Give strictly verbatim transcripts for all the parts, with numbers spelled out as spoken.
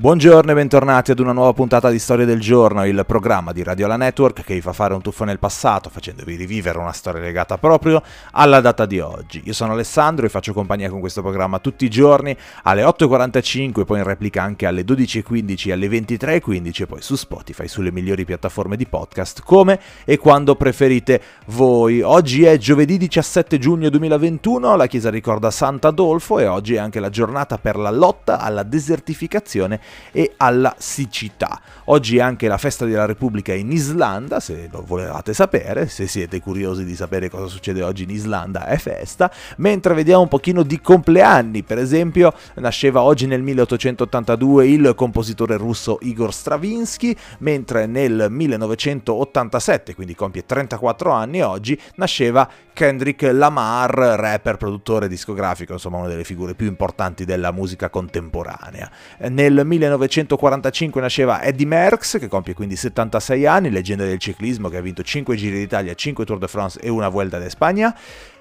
Buongiorno e bentornati ad una nuova puntata di Storia del Giorno, il programma di Radio La Network che vi fa fare un tuffo nel passato facendovi rivivere una storia legata proprio alla data di oggi. Io sono Alessandro e faccio compagnia con questo programma tutti i giorni alle otto e quarantacinque, poi in replica anche alle dodici e quindici, alle ventitré e quindici e poi su Spotify, sulle migliori piattaforme di podcast come e quando preferite voi. Oggi è giovedì diciassette giugno duemilaventuno, la Chiesa ricorda Sant'Adolfo e oggi è anche la giornata per la lotta alla desertificazione e alla siccità. Oggi è anche la festa della Repubblica in Islanda, se lo volevate sapere, se siete curiosi di sapere cosa succede oggi in Islanda è festa, mentre vediamo un pochino di compleanni. Per esempio nasceva oggi nel milleottocentottantadue il compositore russo Igor Stravinsky, mentre nel millenovecentottantasette, quindi compie trentaquattro anni oggi, nasceva Kendrick Lamar, rapper, produttore discografico, insomma una delle figure più importanti della musica contemporanea. Nel millenovecentoquarantacinque nasceva Eddy Merckx, che compie quindi settantasei anni, leggenda del ciclismo che ha vinto cinque Giri d'Italia, cinque Tour de France e una Vuelta d'Espagna.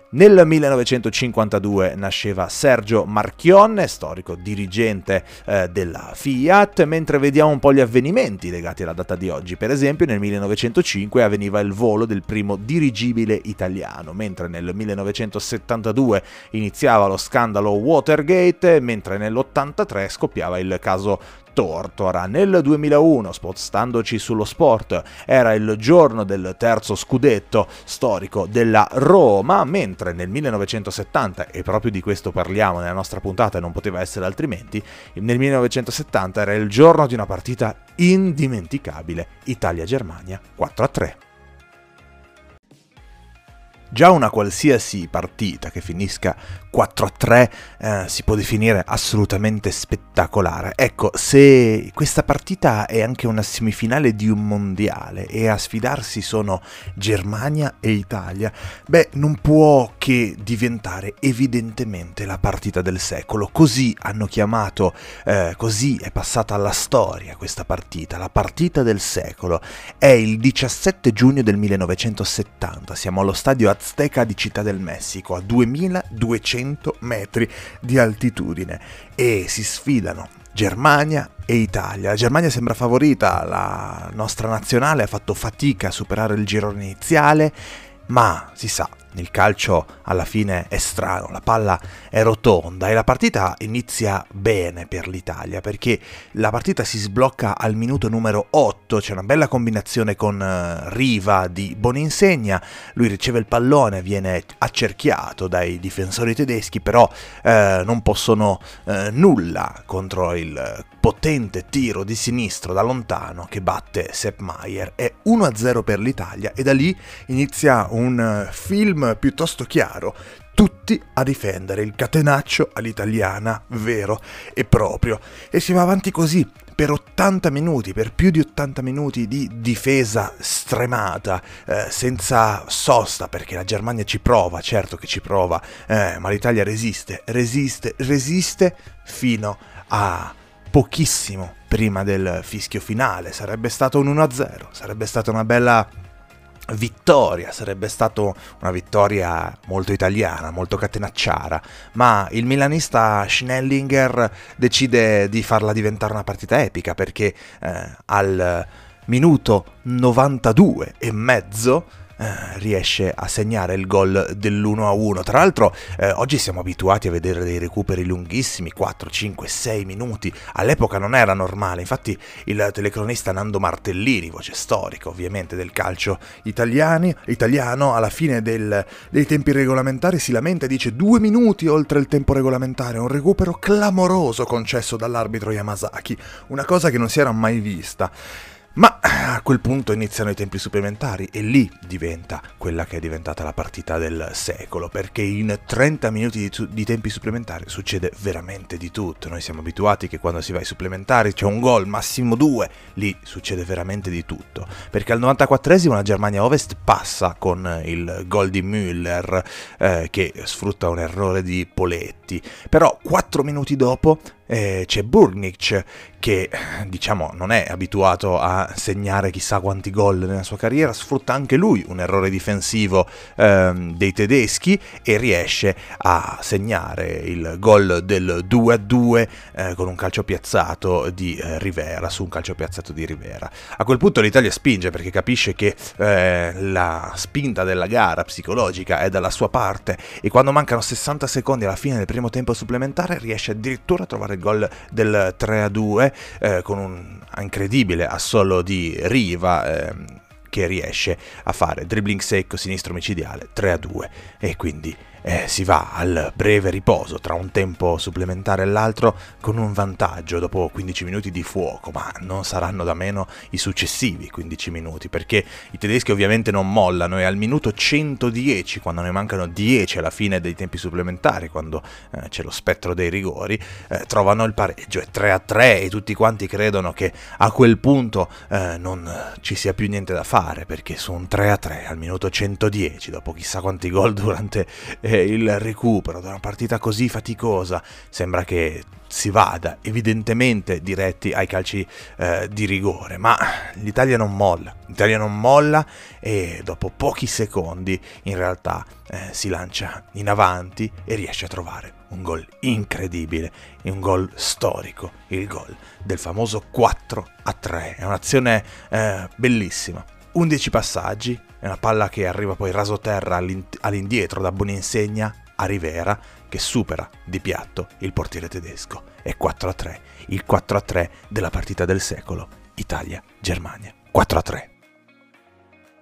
Nel millenovecentocinquantadue nasceva Sergio Marchionne, storico dirigente eh, della Fiat, mentre vediamo un po' gli avvenimenti legati alla data di oggi. Per esempio nel millenovecentocinque avveniva il volo del primo dirigibile italiano, mentre nel millenovecentosettantadue iniziava lo scandalo Watergate, mentre nell'ottantatré scoppiava il caso Tortora. Nel duemilauno, spostandoci sullo sport, era il giorno del terzo scudetto storico della Roma, mentre nel millenovecentosettanta, e proprio di questo parliamo nella nostra puntata e non poteva essere altrimenti, nel millenovecentosettanta era il giorno di una partita indimenticabile, Italia-Germania quattro a tre. Già una qualsiasi partita che finisca quattro a tre eh, si può definire assolutamente spettacolare. Ecco, se questa partita è anche una semifinale di un mondiale e a sfidarsi sono Germania e Italia, beh, non può che diventare evidentemente la partita del secolo. Così hanno chiamato, eh, così è passata alla storia questa partita, la partita del secolo. È il diciassette giugno del millenovecentosettanta, siamo allo stadio Azteca di Città del Messico a duemiladuecento metri di altitudine e si sfidano Germania e Italia. La Germania sembra favorita, la nostra nazionale ha fatto fatica a superare il girone iniziale, ma si sa, il calcio alla fine è strano, la palla è rotonda e la partita inizia bene per l'Italia, perché la partita si sblocca al minuto numero otto, c'è una bella combinazione con Riva di Boninsegna, lui riceve il pallone, viene accerchiato dai difensori tedeschi, però eh, non possono eh, nulla contro il potente tiro di sinistro da lontano che batte Sepp Maier. È uno a zero per l'Italia e da lì inizia un film piuttosto chiaro, tutti a difendere, il catenaccio all'italiana vero e proprio, e si va avanti così per ottanta minuti, per più di ottanta minuti di difesa stremata, eh, senza sosta, perché la Germania ci prova, certo che ci prova, eh, ma l'Italia resiste, resiste, resiste fino a pochissimo prima del fischio finale. Sarebbe stato un uno a zero, sarebbe stata una bella vittoria, sarebbe stata una vittoria molto italiana, molto catenacciara, ma il milanista Schnellinger decide di farla diventare una partita epica, perché eh, al minuto novantadue e mezzo Eh, riesce a segnare il gol dell'uno a uno. Tra l'altro eh, oggi siamo abituati a vedere dei recuperi lunghissimi, quattro, cinque, sei minuti, all'epoca non era normale. Infatti il telecronista Nando Martellini, voce storica ovviamente del calcio italiani, italiano, alla fine del, dei tempi regolamentari si lamenta e dice: due minuti oltre il tempo regolamentare, un recupero clamoroso concesso dall'arbitro Yamazaki, una cosa che non si era mai vista. Ma a quel punto iniziano i tempi supplementari e lì diventa quella che è diventata la partita del secolo, perché in trenta minuti di, di tempi supplementari succede veramente di tutto. Noi siamo abituati che quando si va ai supplementari c'è un gol, massimo due, lì succede veramente di tutto, perché al novantaquattresimo la Germania Ovest passa con il gol di Müller eh, che sfrutta un errore di Poletti, però quattro minuti dopo eh, c'è Burnic che, diciamo, non è abituato a segnare chissà quanti gol nella sua carriera, sfrutta anche lui un errore difensivo ehm, dei tedeschi e riesce a segnare il gol del due a due eh, con un calcio piazzato di eh, Rivera, su un calcio piazzato di Rivera. A quel punto l'Italia spinge perché capisce che eh, la spinta della gara psicologica è dalla sua parte, e quando mancano sessanta secondi alla fine del primo tempo supplementare riesce addirittura a trovare il gol del tre a due eh, con un incredibile assolo di Riva eh, che riesce a fare dribbling secco, sinistro micidiale, tre a due, e quindi eh, si va al breve riposo tra un tempo supplementare e l'altro con un vantaggio dopo quindici minuti di fuoco, ma non saranno da meno i successivi quindici minuti, perché i tedeschi ovviamente non mollano, e al minuto centodieci, quando ne mancano dieci alla fine dei tempi supplementari, quando eh, c'è lo spettro dei rigori, eh, trovano il pareggio, è tre a tre, e tutti quanti credono che a quel punto eh, non ci sia più niente da fare, perché su un tre a tre al minuto centodieci, dopo chissà quanti gol durante eh, il recupero da una partita così faticosa, sembra che si vada evidentemente diretti ai calci eh, di rigore, ma l'Italia non molla, l'Italia non molla e dopo pochi secondi in realtà eh, si lancia in avanti e riesce a trovare un gol incredibile, un gol storico, il gol del famoso quattro a tre, è un'azione eh, bellissima. undici passaggi, è una palla che arriva poi rasoterra all'indietro da Boninsegna a Rivera, che supera di piatto il portiere tedesco. È quattro a tre, il quattro a tre della partita del secolo, Italia-Germania, quattro a tre.